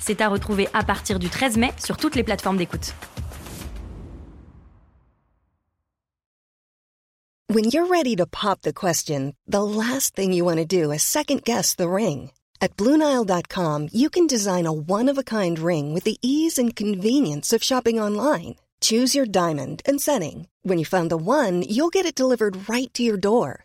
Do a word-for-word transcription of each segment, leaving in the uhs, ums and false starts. C'est à retrouver à partir du treize mai sur toutes les plateformes d'écoute. When you're ready to pop the question, the last thing you want to do is second guess the ring. At Blue Nile dot com, you can design a one-of-a-kind ring with the ease and convenience of shopping online. Choose your diamond and setting. When you find the one, you'll get it delivered right to your door.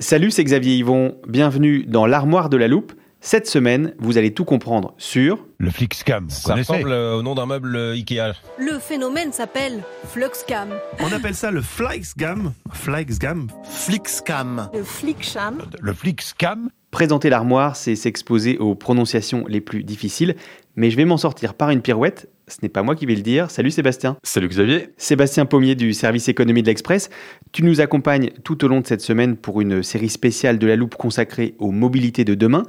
Salut, c'est Xavier Yvon, bienvenue dans l'armoire de la loupe. Cette semaine, vous allez tout comprendre sur... le Flixcam, ça ressemble au nom d'un meuble Ikea. Le phénomène s'appelle Flygskam. On appelle ça le Flygskam, Flygskam, Flixcam. Le Flixcam. Le Flixcam. Présenter l'armoire, c'est s'exposer aux prononciations les plus difficiles, mais je vais m'en sortir par une pirouette. Ce n'est pas moi qui vais le dire. Salut Sébastien. Salut Xavier. Sébastien Pommier du service économie de l'Express. Tu nous accompagnes tout au long de cette semaine pour une série spéciale de La Loupe consacrée aux mobilités de demain.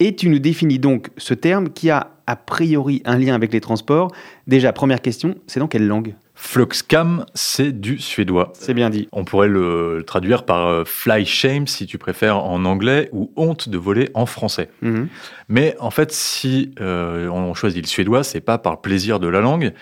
Et tu nous définis donc ce terme qui a a priori un lien avec les transports. Déjà, première question, c'est dans quelle langue ? Flygskam, c'est du suédois. C'est bien dit. On pourrait le traduire par « fly shame » si tu préfères en anglais ou « honte de voler » en français. Mm-hmm. Mais en fait, si euh, on choisit le suédois, c'est pas par plaisir de la langue,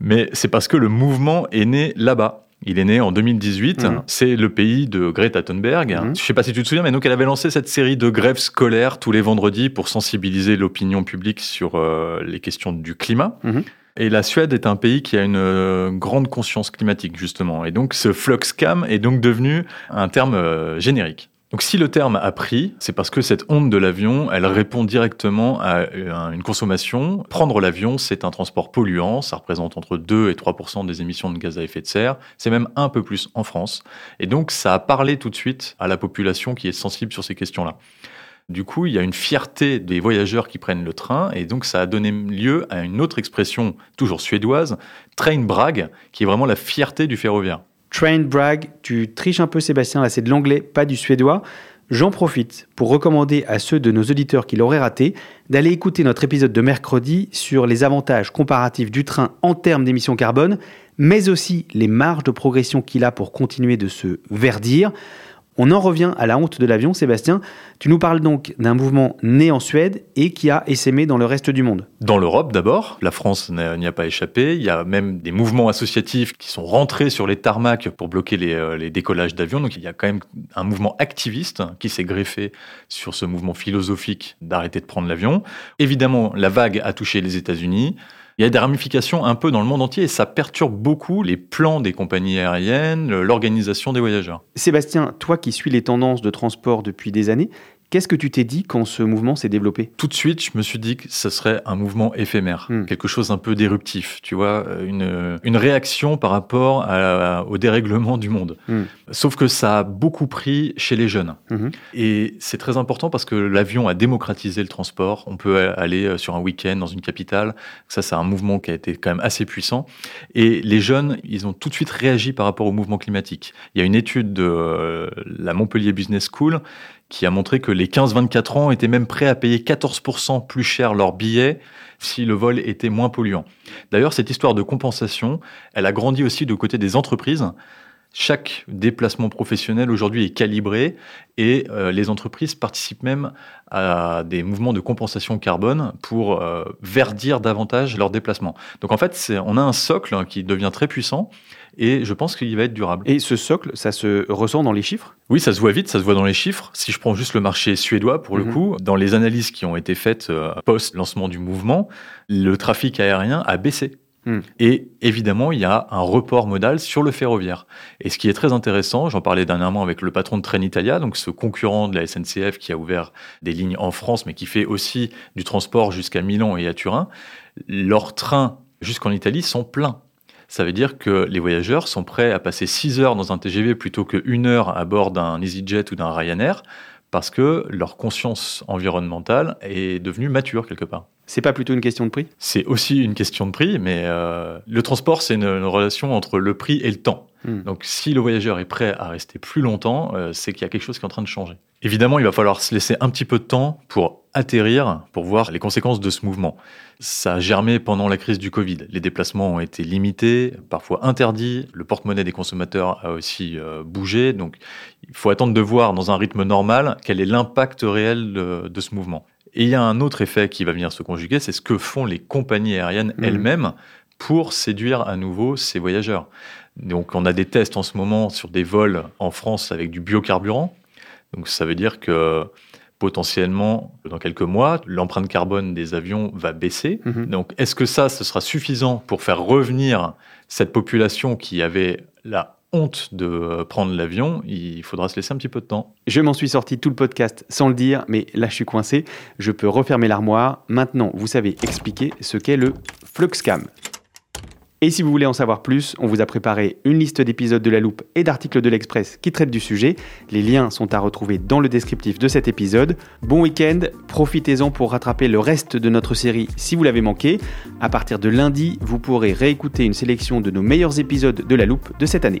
mais c'est parce que le mouvement est né là-bas. Il est né en deux mille dix-huit, mmh. c'est le pays de Greta Thunberg. Mmh. Je ne sais pas si tu te souviens, mais donc elle avait lancé cette série de grèves scolaires tous les vendredis pour sensibiliser l'opinion publique sur euh, les questions du climat. Mmh. Et la Suède est un pays qui a une euh, grande conscience climatique, justement. Et donc ce Flygskam est donc devenu un terme euh, générique. Donc si le terme a pris, c'est parce que cette honte de l'avion, elle répond directement à une consommation. Prendre l'avion, c'est un transport polluant, ça représente entre deux et trois pour cent des émissions de gaz à effet de serre, c'est même un peu plus en France. Et donc ça a parlé tout de suite à la population qui est sensible sur ces questions-là. Du coup, il y a une fierté des voyageurs qui prennent le train, et donc ça a donné lieu à une autre expression, toujours suédoise, « train brag », qui est vraiment la fierté du ferroviaire. Train brag, tu triches un peu Sébastien, là c'est de l'anglais, pas du suédois. J'en profite pour recommander à ceux de nos auditeurs qui l'auraient raté d'aller écouter notre épisode de mercredi sur les avantages comparatifs du train en termes d'émissions carbone, mais aussi les marges de progression qu'il a pour continuer de se verdir. On en revient à la honte de l'avion, Sébastien. Tu nous parles donc d'un mouvement né en Suède et qui a essaimé dans le reste du monde. Dans l'Europe d'abord, la France n'y a pas échappé. Il y a même des mouvements associatifs qui sont rentrés sur les tarmacs pour bloquer les, les décollages d'avions. Donc il y a quand même un mouvement activiste qui s'est greffé sur ce mouvement philosophique d'arrêter de prendre l'avion. Évidemment, la vague a touché les États-Unis. Il y a des ramifications un peu dans le monde entier et ça perturbe beaucoup les plans des compagnies aériennes, l'organisation des voyageurs. Sébastien, toi qui suis les tendances de transport depuis des années, qu'est-ce que tu t'es dit quand ce mouvement s'est développé ? Tout de suite, je me suis dit que ce serait un mouvement éphémère, mmh. quelque chose un peu déruptif, tu vois, une, une réaction par rapport à, au dérèglement du monde. Mmh. Sauf que ça a beaucoup pris chez les jeunes. Mmh. Et c'est très important parce que l'avion a démocratisé le transport. On peut aller sur un week-end dans une capitale. Ça, c'est un mouvement qui a été quand même assez puissant. Et les jeunes, ils ont tout de suite réagi par rapport au mouvement climatique. Il y a une étude de la Montpellier Business School qui a montré que les quinze vingt-quatre ans étaient même prêts à payer quatorze pour cent plus cher leur billet si le vol était moins polluant. D'ailleurs, cette histoire de compensation, elle a grandi aussi du côté des entreprises. Chaque déplacement professionnel aujourd'hui est calibré et euh, les entreprises participent même à des mouvements de compensation carbone pour euh, verdir davantage leurs déplacements. Donc en fait, c'est, on a un socle qui devient très puissant et je pense qu'il va être durable. Et ce socle, ça se ressent dans les chiffres ? Oui, ça se voit vite, ça se voit dans les chiffres. Si je prends juste le marché suédois, pour le mmh. coup, dans les analyses qui ont été faites post-lancement du mouvement, le trafic aérien a baissé. Mmh. Et évidemment, il y a un report modal sur le ferroviaire. Et ce qui est très intéressant, j'en parlais dernièrement avec le patron de Trenitalia, donc ce concurrent de la S N C F qui a ouvert des lignes en France, mais qui fait aussi du transport jusqu'à Milan et à Turin, leurs trains jusqu'en Italie sont pleins. Ça veut dire que les voyageurs sont prêts à passer six heures dans un T G V plutôt qu'une heure à bord d'un EasyJet ou d'un Ryanair, parce que leur conscience environnementale est devenue mature quelque part. C'est pas plutôt une question de prix ? C'est aussi une question de prix, mais euh, le transport, c'est une, une relation entre le prix et le temps. Mmh. Donc si le voyageur est prêt à rester plus longtemps, euh, c'est qu'il y a quelque chose qui est en train de changer. Évidemment, il va falloir se laisser un petit peu de temps pour atterrir, pour voir les conséquences de ce mouvement. Ça a germé pendant la crise du Covid. Les déplacements ont été limités, parfois interdits. Le porte-monnaie des consommateurs a aussi euh, bougé. Donc, il faut attendre de voir dans un rythme normal quel est l'impact réel de, de ce mouvement. Et il y a un autre effet qui va venir se conjuguer, c'est ce que font les compagnies aériennes mmh. elles-mêmes pour séduire à nouveau ces voyageurs. Donc, on a des tests en ce moment sur des vols en France avec du biocarburant. Donc, ça veut dire que potentiellement, dans quelques mois, l'empreinte carbone des avions va baisser. Mmh. Donc, est-ce que ça, ce sera suffisant pour faire revenir cette population qui avait la honte de prendre l'avion ? Il faudra se laisser un petit peu de temps. Je m'en suis sorti tout le podcast sans le dire, mais là, je suis coincé. Je peux refermer l'armoire. Maintenant, vous savez expliquer ce qu'est le Flygskam. Et si vous voulez en savoir plus, on vous a préparé une liste d'épisodes de La Loupe et d'articles de l'Express qui traitent du sujet. Les liens sont à retrouver dans le descriptif de cet épisode. Bon week-end, profitez-en pour rattraper le reste de notre série si vous l'avez manqué. À partir de lundi, vous pourrez réécouter une sélection de nos meilleurs épisodes de La Loupe de cette année.